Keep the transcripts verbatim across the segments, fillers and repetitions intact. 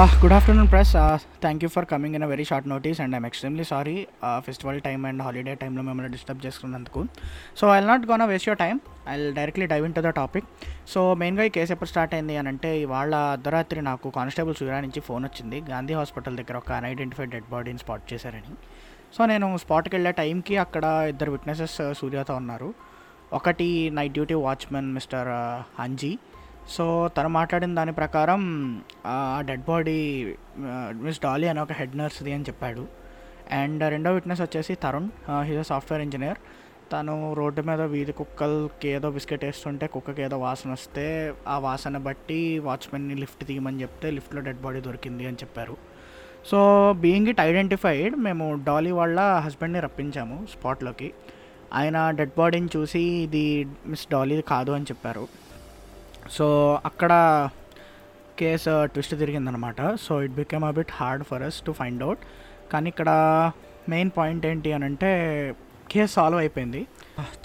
Uh, good afternoon, press. Uh, thank you for coming in a very short notice, and I'm extremely sorry. Uh, festival time and holiday time lo memmల్ని disturb చేస్తున్నందుకు. So I'll not gonna waste your time. I'll directly dive into the topic. So మెయిన్గా ఈ case ఎప్పుడు start అయింది అని అంటే, ఇవాళ అర్ధరాత్రి నాకు కానిస్టేబుల్ సూర్య నుంచి ఫోన్ వచ్చింది, గాంధీ హాస్పిటల్ దగ్గర ఒక అన్ఐడెంటిఫైడ్ డెడ్ బాడీని స్పాట్ చేశారని. సో నేను స్పాట్కి వెళ్ళే టైంకి అక్కడ ఇద్దరు విట్నెసెస్ సూర్యతో ఉన్నారు. ఒకటి night duty watchman mister Anji. So తను మాట్లాడిన దాని ప్రకారం ఆ డెడ్ బాడీ మిస్ డాలీ అనే ఒక హెడ్ నర్స్ది అని చెప్పాడు. అండ్ రెండో విట్నెస్ వచ్చేసి Tarun, he's a software engineer. తను రోడ్డు మీద వీధి కుక్కలకి ఏదో బిస్కెట్ వేస్తుంటే కుక్కకి ఏదో వాసన వస్తే ఆ వాసన బట్టి వాచ్మెన్ని లిఫ్ట్ తీయమని చెప్తే లిఫ్ట్లో డెడ్ బాడీ దొరికింది అని చెప్పారు. సో బీయింగ్ ఇట్ ఐడెంటిఫైడ్, మేము డాలీ వాళ్ళ హస్బెండ్ని రప్పించాము స్పాట్లోకి. ఆయన డెడ్ బాడీని చూసి ఇది మిస్ డాలీ కాదు అని చెప్పారు. సో అక్కడ కేసు ట్విస్ట్ తిరిగిందనమాట. So it become a bit hard for us to find out. కానీ ఇక్కడ మెయిన్ పాయింట్ ఏంటి అని అంటే, కేసు సాల్వ్ అయిపోయింది.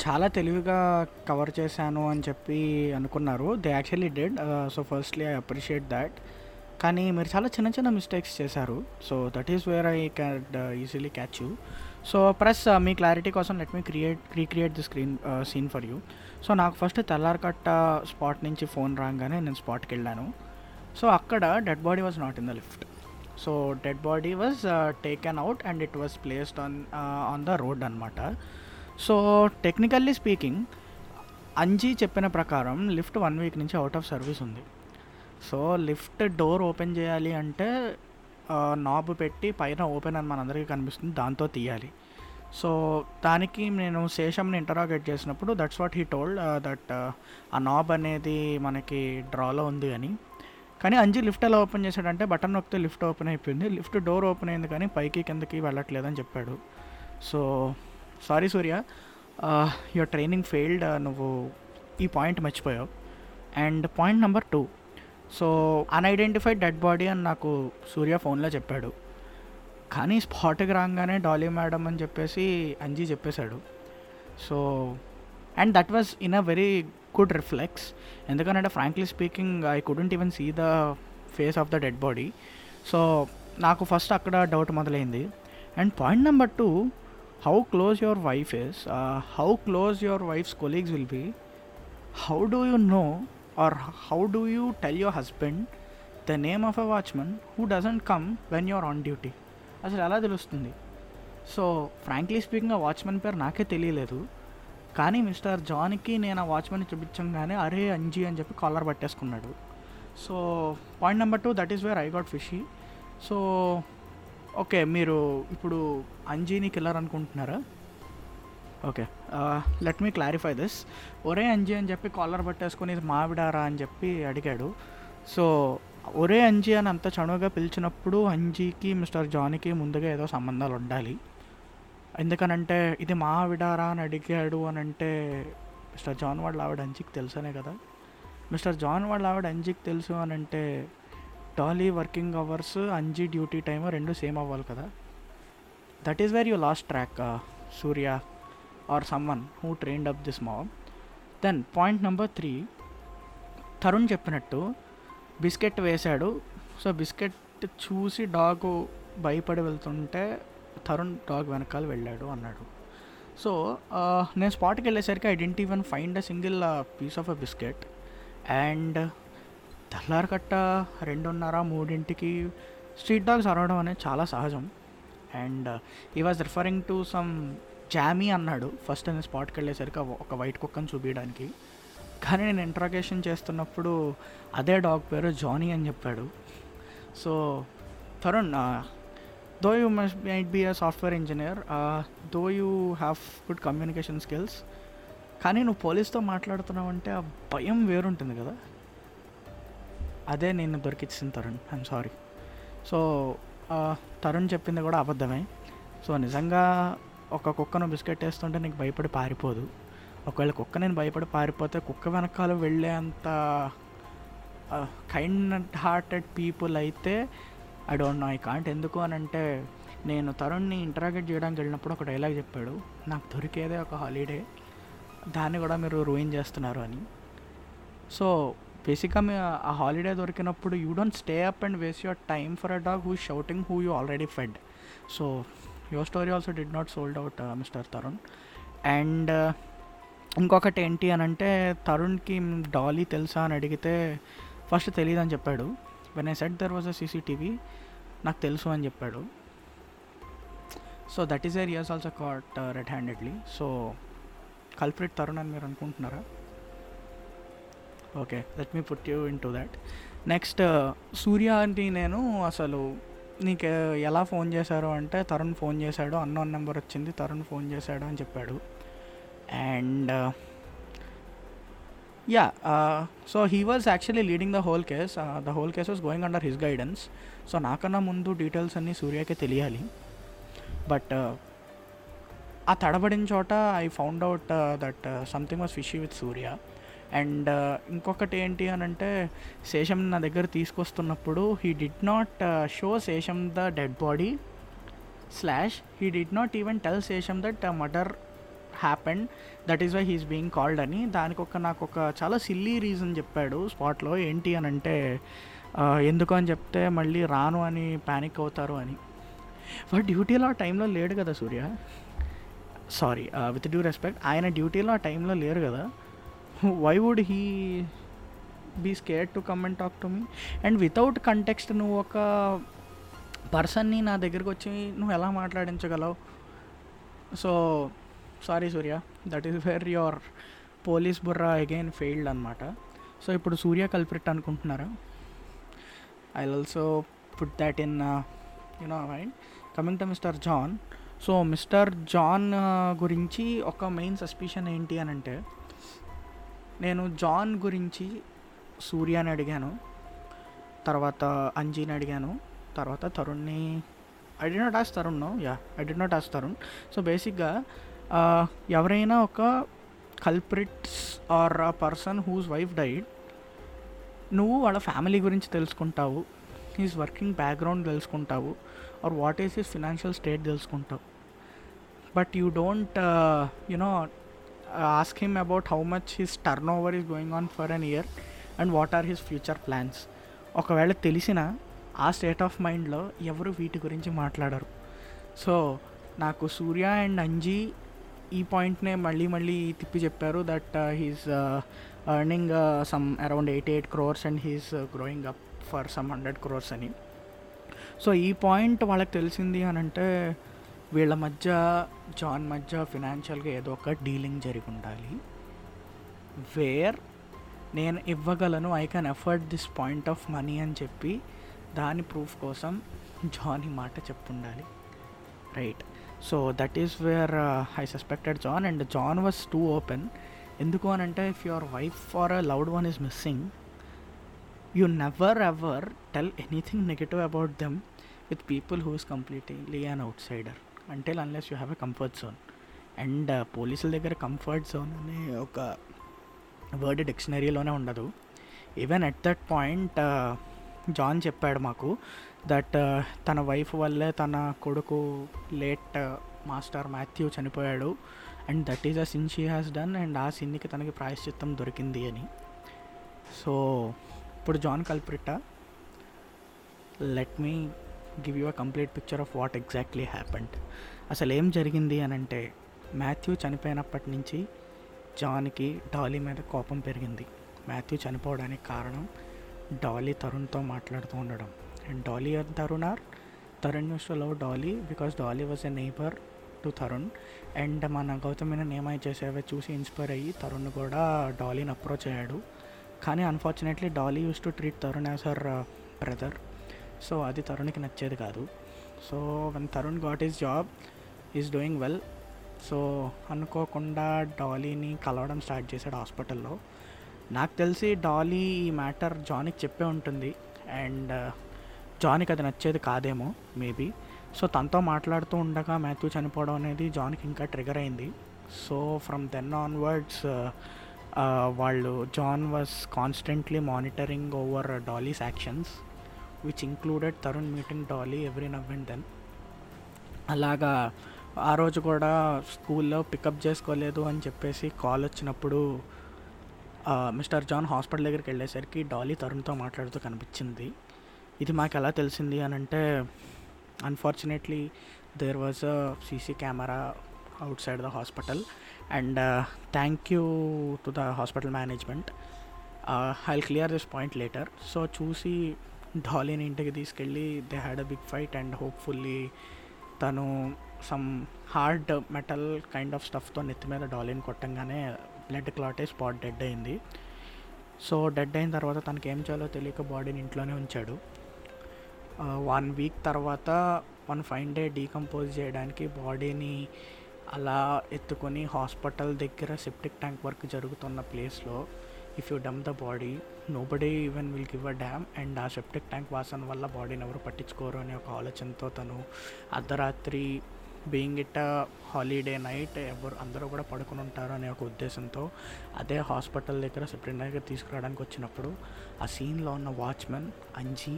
చాలా తెలివిగా కవర్ చేశాను అని చెప్పి అనుకున్నారు, they actually did. So firstly I appreciate that. కానీ మీరు చాలా చిన్న చిన్న మిస్టేక్స్ చేశారు. So that is where I can easily catch you. So plus మీ క్లారిటీ కోసం let me create recreate the screen scene for you. So నాకు first తెల్లారకట్ట స్పాట్ నుంచి ఫోన్ రాగానే నేను స్పాట్కి వెళ్ళాను. సో అక్కడ dead body was not in the lift. So dead body was taken out and it was placed on on the road అనమాట. So technically speaking Anji చెప్పిన ప్రకారం లిఫ్ట్ వన్ వీక్ నుంచి అవుట్ ఆఫ్ సర్వీస్ ఉంది. So lift door open చేయాలి అంటే knob పెట్టి పైన open అని మనందరికీ కనిపిస్తుంది, దాంతో తీయాలి. సో దానికి నేను శేషంని ఇంటరాగేట్ చేసినప్పుడు that's what he told, that ఆ నాబ్ అనేది మనకి డ్రాలో ఉంది అని. కానీ అంజీ లిఫ్ట్ ఎలా ఓపెన్ చేశాడంటే బటన్ నొక్కితే లిఫ్ట్ ఓపెన్ అయిపోయింది, లిఫ్ట్ డోర్ ఓపెన్ అయింది కానీ పైకి కిందకి వెళ్ళట్లేదని చెప్పాడు. So sorry Surya, your training failed. నువ్వు ఈ పాయింట్ మర్చిపోయావు. And point number two, so unidentified dead body అని నాకు సూర్య ఫోన్లో చెప్పాడు. కానీ స్పాట్కి రాగానే డాలీ మేడం అని చెప్పేసి అంజీ చెప్పేశాడు. So and that was in a very good reflex. ఎందుకంటే frankly speaking I couldn't even see the face of the dead body. So నాకు ఫస్ట్ అక్కడ డౌట్ మొదలైంది. And point number two, how close your wife is, how close your wife's colleagues will be, how do you know or how do you tell your husband the name of a watchman who doesn't come when you're on duty? అసలు ఎలా తెలుస్తుంది? So frankly speaking ఆ watchman పేరు నాకే తెలియలేదు. కానీ mister జాన్కి నేను ఆ వాచ్మెన్ చూపించంగానే అరే అంజీ అని చెప్పి కాలర్ పట్టేసుకున్నాడు. So point number two, that is where I got fishy. So okay, మీరు ఇప్పుడు అంజీని కిల్లర్ అనుకుంటున్నారా? Okay, let me clarify this. ఒరే అంజీ అని చెప్పి కాలర్ పట్టేసుకొని ఇది మావిడారా అని చెప్పి అడిగాడు. సో ఒరే అంజీ అని అంత చనువుగా పిలిచినప్పుడు అంజీకి మిస్టర్ జాన్కి ముందుగా ఏదో సంబంధాలు ఉండాలి. ఎందుకనంటే ఇది మావిడారా అని అడిగాడు అని అంటే మిస్టర్ జాన్ వాళ్ళ ఆవిడ అంజీకి తెలుసనే కదా. మిస్టర్ జాన్ వాళ్ళ ఆవిడ అంజీకి తెలుసు అని అంటే Dolly working hours Anji duty time రెండు సేమ్ అవ్వాలి కదా. That is where you lost track Surya or someone who trained up this mob. Then point number three, Tarun చెప్పినట్టు బిస్కెట్ వేశాడు. సో బిస్కెట్ చూసి డాగ్ భయపడి వెళ్తుంటే తరుణ్ డాగ్ వెనకాల వెళ్ళాడు అన్నాడు. సో నేను స్పాట్కి వెళ్ళేసరికి I didn't even find a single piece of a biscuit. And తెల్లారకట్ట రెండున్నర మూడింటికి స్ట్రీట్ డాగ్స్ అరవడం అనేది చాలా సహజం. And he was referring to some Jamie అన్నాడు ఫస్ట్ నేను స్పాట్కి వెళ్ళేసరికి ఒక వైట్ కుక్కను చూపించడానికి. కానీ నేను ఇంట్రాగేషన్ చేస్తున్నప్పుడు అదే డాగ్ పేరు జానీ అని చెప్పాడు. So Tarun, though you must might be a software engineer, though you have good communication skills, కానీ నువ్వు పోలీస్తో మాట్లాడుతున్నావు అంటే ఆ భయం వేరుంటుంది కదా. అదే నేను దొరికిచ్చింది Tarun, I'm sorry. So Tarun చెప్పింది కూడా అబద్ధమే. సో నిజంగా ఒక కుక్కను బిస్కెట్ వేస్తుంటే నీకు భయపడి పారిపోదు. ఒకవేళ కుక్క నేను భయపడి పారిపోతే కుక్క వెనకాల వెళ్ళేంత కైండ్ హార్టెడ్ పీపుల్ అయితే I don't know I can't. ఎందుకు అని అంటే నేను తరుణ్ని ఇంటరాగేట్ చేయడానికి వెళ్ళినప్పుడు ఒక డైలాగ్ చెప్పాడు, నాకు దొరికేదే ఒక హాలిడే, దాన్ని కూడా మీరు రూయిన్ చేస్తున్నారు అని. సో బేసిక్గా మీ ఆ హాలిడే దొరికినప్పుడు you don't stay up and waste your time for a dog who shouting who you already fed. So your story also did not sold out mister Tarun. And ఇంకొకటి ఏంటి అని అంటే, తరుణ్కి డాలీ తెలుసా అని అడిగితే ఫస్ట్ తెలియదు అని చెప్పాడు. When I said there was a CCTV నాకు తెలుసు అని చెప్పాడు. So that is er years also caught red handedly. So culprit Tarun అని మీరు అనుకుంటున్నారా? Okay, let me put you in to that. Next Surya అని నేను అసలు నీకు ఎలా ఫోన్ చేశారు అంటే, తరుణ్ ఫోన్ చేశాడు, అన్నోన్ నెంబర్ వచ్చింది, తరుణ్ ఫోన్ చేశాడు అని చెప్పాడు. And yeah so he was actually leading the whole case. The whole case was going under his guidance. So నాకన్నా ముందు డీటెయిల్స్ అన్నీ సూర్యకే తెలియాలి. బట్ ఆ తడబడిన చోట I found out that something was fishy with Surya. And ఇంకొకటి ఏంటి అని అంటే, శేషం నా దగ్గర తీసుకొస్తున్నప్పుడు హీ డిడ్ నాట్ షో శేషం the dead body slash he did not even tell శేషం that murder happened, that is why he's being called అని దానికి ఒక నాకు ఒక చాలా సిల్లీ రీజన్ చెప్పాడు స్పాట్లో. ఏంటి అని అంటే, ఎందుకు అని చెప్తే మళ్ళీ రాను అని ప్యానిక్ అవుతారు అని. వాడు డ్యూటీలో ఆ టైంలో లేడు కదా Surya, sorry with due respect, ఆయన డ్యూటీలో ఆ టైంలో లేరు కదా. Why would he be scared to come and talk to me? And without context నువ్వు ఒక పర్సన్ని నా దగ్గరికి వచ్చి నువ్వు ఎలా మాట్లాడించగలవు? So sorry Surya, that is where your police బుర్రా అగైన్ ఫెయిల్డ్ అనమాట. సో ఇప్పుడు సూర్య కల్ప్రిట్ అనుకుంటున్నారా? I also put that in you know mind. Coming to mister John. So mister John గురించి ఒక మెయిన్ సస్పిషన్ ఏంటి అని అంటే, నేను జాన్ గురించి సూర్యని అడిగాను, తర్వాత అంజీని అడిగాను, తర్వాత తరుణ్ని I did not ask Tarun no yeah I did not ask Tarun. So బేసిక్గా ఎవరైనా ఒక culprits or a person whose wife died, నువ్వు వాళ్ళ ఫ్యామిలీ గురించి తెలుసుకుంటావు, హీస్ వర్కింగ్ బ్యాక్గ్రౌండ్ తెలుసుకుంటావు, or what is his financial state తెలుసుకుంటావు. But you don't you know ask him about how much his turn over is going on for an year and what are his future plans. ఒకవేళ తెలిసిన ఆ state of మైండ్లో ఎవరు వీటి గురించి మాట్లాడరు. So నాకు సూర్య అండ్ అంజీ ఈ పాయింట్నే మళ్ళీ మళ్ళీ తిప్పి చెప్పారు that he's earning some around eighty eight crores and he's growing up for some hundred crores అని. సో ఈ పాయింట్ వాళ్ళకి తెలిసింది అని అంటే వీళ్ళ మధ్య జాన్ మధ్య ఫినాన్షియల్గా ఏదో ఒక డీలింగ్ జరిగి ఉండాలి, వేర్ నేను ఇవ్వగలను, I can afford this point of money అని చెప్పి దాని ప్రూఫ్ కోసం జాన్ ఈ మాట చెప్పుండాలి, right? So that is where I suspected John. And John was too open. ఎందుకు అని అంటే, if your wife or a loved one is missing, you never ever tell anything negative about them with people who is completely an outsider until unless you have a comfort zone. And పోలీసుల దగ్గర comfort zone అనే ఒక word డిక్షనరీలోనే ఉండదు. Even at that point John చెప్పాడు మాకు that తన wife వల్లే తన కొడుకు లేట్ మాస్టర్ మాథ్యూ చనిపోయాడు and that is a sin she has done and ఆ సిన్నికి తనకి ప్రాయశ్చిత్తం దొరికింది అని. సో ఇప్పుడు జాన్ కల్ప్రిటా? Let me give you a complete picture of what exactly happened. అసలు ఏం జరిగింది అని అంటే, మాథ్యూ చనిపోయినప్పటి నుంచి జాన్కి డాలీ మీద కోపం పెరిగింది. మాథ్యూ చనిపోవడానికి కారణం డాలీ తరుణ్తో మాట్లాడుతూ ఉండడం. And Dolly and Tarun are Tarun use to love Dolly because Dolly was a neighbour to Tarun. And మన గౌతమైన నేమై చేసేవి చూసి ఇన్స్పైర్ అయ్యి తరుణ్ కూడా డాలీని అప్రోచ్ అయ్యాడు. కానీ unfortunately Dolly use to treat Tarun as her brother. So అది తరుణ్కి నచ్చేది కాదు. So when Tarun got his job is doing well. So అనుకోకుండా డాలీని కలవడం స్టార్ట్ చేశాడు హాస్పిటల్లో. నాకు తెలిసి డాలీ ఈ మ్యాటర్ జాన్కి చెప్పే ఉంటుంది అండ్ జాన్కి అది నచ్చేది కాదేమో మేబీ. సో తనతో మాట్లాడుతూ ఉండగా మాథ్యూ చనిపోవడం అనేది జాన్కి ఇంకా ట్రిగర్ అయింది. సో ఫ్రమ్ దెన్ ఆన్వర్డ్స్ వాళ్ళు John was constantly monitoring over Dolly's actions which included Tarun meeting Dolly every now and then. అలాగా ఆ రోజు కూడా స్కూల్లో పికప్ చేసుకోలేదు అని చెప్పేసి కాల్ వచ్చినప్పుడు మిస్టర్ జాన్ హాస్పిటల్ దగ్గరికి వెళ్ళేసరికి డాలీ తరుణ్తో మాట్లాడుతూ కనిపించింది. ఇది మాకు ఎలా తెలిసింది అని అంటే, unfortunately there was a CC camera outside the hospital and thank you to the hospital management, I will clear this point later. So చూసి డాలీని ఇంటికి తీసుకెళ్ళి they had a big fight and hopefully తను some hard metal kind of స్టఫ్తో నెత్తి మీద డాలీని కొట్టంగానే బ్లడ్ క్లాట్ అయ్యి స్పాట్ డెడ్ అయింది. సో డెడ్ అయిన తర్వాత తనకి ఏం చేయాలో తెలియక బాడీని ఇంట్లోనే ఉంచాడు. వన్ వీక్ తర్వాత వన్ ఫైవ్ డే డీకంపోజ్ చేయడానికి బాడీని అలా ఎత్తుకొని హాస్పిటల్ దగ్గర సెప్టిక్ ట్యాంక్ వర్క్ జరుగుతున్న ప్లేస్లో if you dump the body nobody even will give a damn and ఆ సెప్టిక్ ట్యాంక్ వాసన వల్ల బాడీని ఎవరు పట్టించుకోరు అనే ఒక ఆలోచనతో తను అర్ధరాత్రి బీయింగ్ ఇట్ హాలిడే నైట్ ఎవరు అందరూ కూడా పడుకుని ఉంటారు అనే ఒక ఉద్దేశంతో అదే హాస్పిటల్ దగ్గర సెప్టిక్ ట్యాంక్ తీసుకురావడానికి వచ్చినప్పుడు ఆ సీన్లో ఉన్న వాచ్మెన్ అంజీ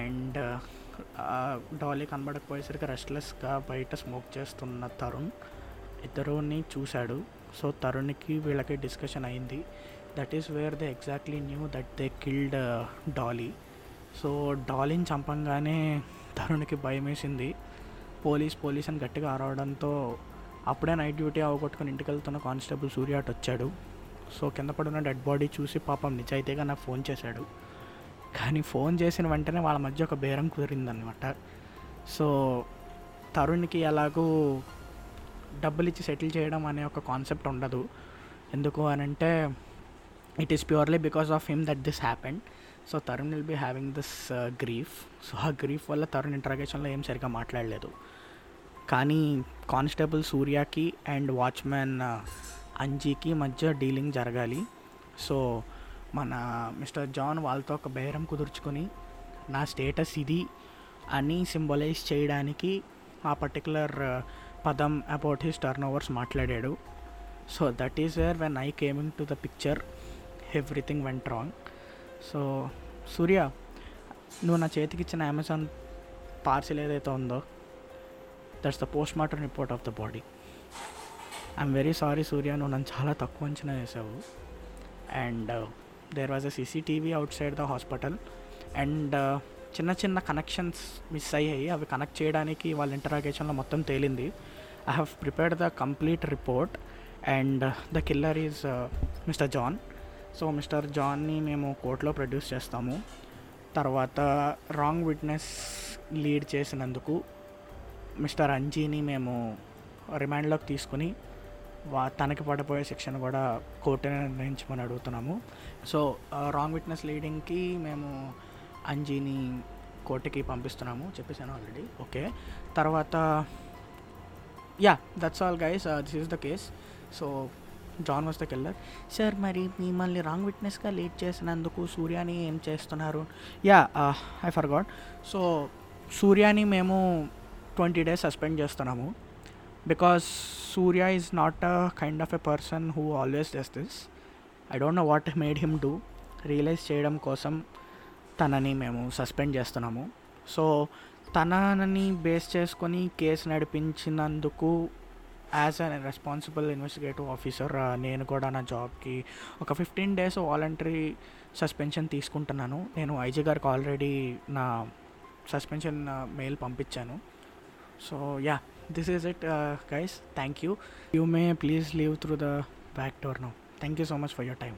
అండ్ డాలీ కనబడకపోయేసరికి రెస్ట్లెస్గా బయట స్మోక్ చేస్తున్న తరుణ్ ఇద్దరుని చూశాడు. సో తరుణ్కి వీళ్ళకి డిస్కషన్ అయింది. That is where they exactly knew that they killed Dolly. So డాలీని చంపంగానే తరుణ్కి భయం వేసింది. పోలీస్ పోలీస్ అని గట్టిగా అరవడంతో అప్పుడే నైట్ డ్యూటీ అవగొట్టుకుని ఇంటికి వెళ్తున్న కానిస్టేబుల్ సూర్య అటు వచ్చాడు. సో కింద పడున్న డెడ్ బాడీ చూసి పాపం నిజాయితీగా నాకు ఫోన్ చేశాడు. కానీ ఫోన్ చేసిన వెంటనే వాళ్ళ మధ్య ఒక బేరం కుదిరిందనమాట. సో తరుణ్కి ఎలాగూ డబ్బులు ఇచ్చి సెటిల్ చేయడం అనే ఒక కాన్సెప్ట్ ఉండదు. ఎందుకు అని అంటే it is purely because of him that this happened. So Tarun will be having this grief. So ఆ గ్రీఫ్ వల్ల తరుణ్ ఇంటరాగేషన్లో ఏం సరిగ్గా మాట్లాడలేదు. కానీ కానిస్టేబుల్ సూర్యకి అండ్ వాచ్మెన్ అంజీకి మధ్య డీలింగ్ జరగాలి. సో మన మిస్టర్ జాన్ వాళ్ళతో ఒక బేరం కుదుర్చుకొని నా స్టేటస్ ఇది అని సింబలైజ్ చేయడానికి ఆ పర్టికులర్ పదం అబౌట్ హిస్ టర్న్ ఓవర్స్ మాట్లాడాడు. So that is where when I came into the picture everything went wrong. So Surya, నువ్వు నా చేతికి ఇచ్చిన అమెజాన్ పార్సిల్ ఏదైతే ఉందో that's the post mortem report of the body. I'm very sorry Surya, నువ్వు నన్ను చాలా తక్కువ అంచనా వేసావు. And there was a CCTV outside the hospital and చిన్న చిన్న కనెక్షన్స్ మిస్ అయ్యాయి. అవి కనెక్ట్ చేయడానికి వాళ్ళ ఇంటరాగేషన్లో మొత్తం తేలింది. I have prepared the complete report and the killer is mister John. So mister జాన్ని మేము కోర్టులో ప్రొడ్యూస్ చేస్తాము. తర్వాత రాంగ్ విట్నెస్ లీడ్ చేసినందుకు మిస్టర్ అంజీని మేము రిమాండ్లోకి తీసుకుని వా తనకి పడపోయే శిక్షను కూడా కోర్టునే నిర్ణయించమని అడుగుతున్నాము. సో రాంగ్ విట్నెస్ లీడింగ్కి మేము అంజీని కోర్టుకి పంపిస్తున్నాము చెప్పేసాను ఆల్రెడీ. ఓకే, తర్వాత yeah that's all guys, this is the case. So John was the killer. Sir, మరి మిమ్మల్ని రాంగ్ విట్నెస్గా లీడ్ చేసినందుకు సూర్యాని ఏం చేస్తున్నారు? Yeah I forgot. సో సూర్యాని మేము ట్వంటీ డేస్ సస్పెండ్ చేస్తున్నాము because Surya is not a kind of a person who always does this. I don't know what made him do. Realize చేయడం కోసం తనని మేము సస్పెండ్ చేస్తున్నాము. సో తనని బేస్ చేసుకొని కేసు నడిపించినందుకు as a responsible investigative officer నేను కూడా నా జాబ్కి ఒక ఫిఫ్టీన్ డేస్ వాలంటరీ సస్పెన్షన్ తీసుకుంటున్నాను. నేను ఐజీ గారికి ఆల్రెడీ నా సస్పెన్షన్ మెయిల్ పంపించాను. So yeah this is it uh, guys, thank you. You may please leave through the back door now. Thank you so much for your time.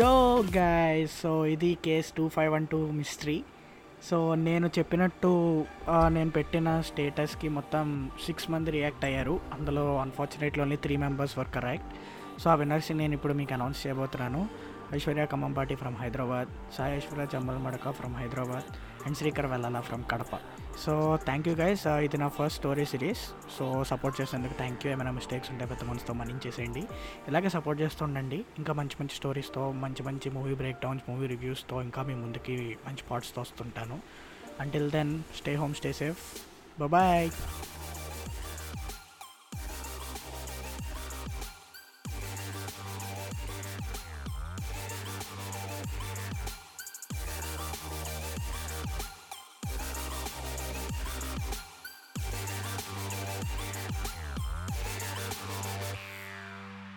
Yo guys, so idi case two five one two mystery. So నేను చెప్పినట్టు నేను పెట్టిన స్టేటస్కి మొత్తం six మంది react అయ్యారు. అందులో unfortunately only three members were correct. So ఆ విన్నర్స్ని నేను ఇప్పుడు మీకు అనౌన్స్ చేయబోతున్నాను. Aishwarya Khammampati from Hyderabad, సాయేశ్వర Jambal Madaka from Hyderabad and Srikar Vellala from Kadapa. So thank you guys, ఇది నా first story series. So support చేసేందుకు థ్యాంక్ యూ. ఏమైనా మిస్టేక్స్ ఉంటే పెద్ద మనసుతో మన్నించేసేయండి. ఇలాగే సపోర్ట్ చేస్తూ ఉండండి. ఇంకా మంచి మంచి స్టోరీస్తో, మంచి మంచి మూవీ బ్రేక్ డౌన్స్, మూవీ రివ్యూస్తో ఇంకా మీ ముందుకి మంచి పార్ట్స్తో వస్తుంటాను. Until then stay home, stay safe, bye.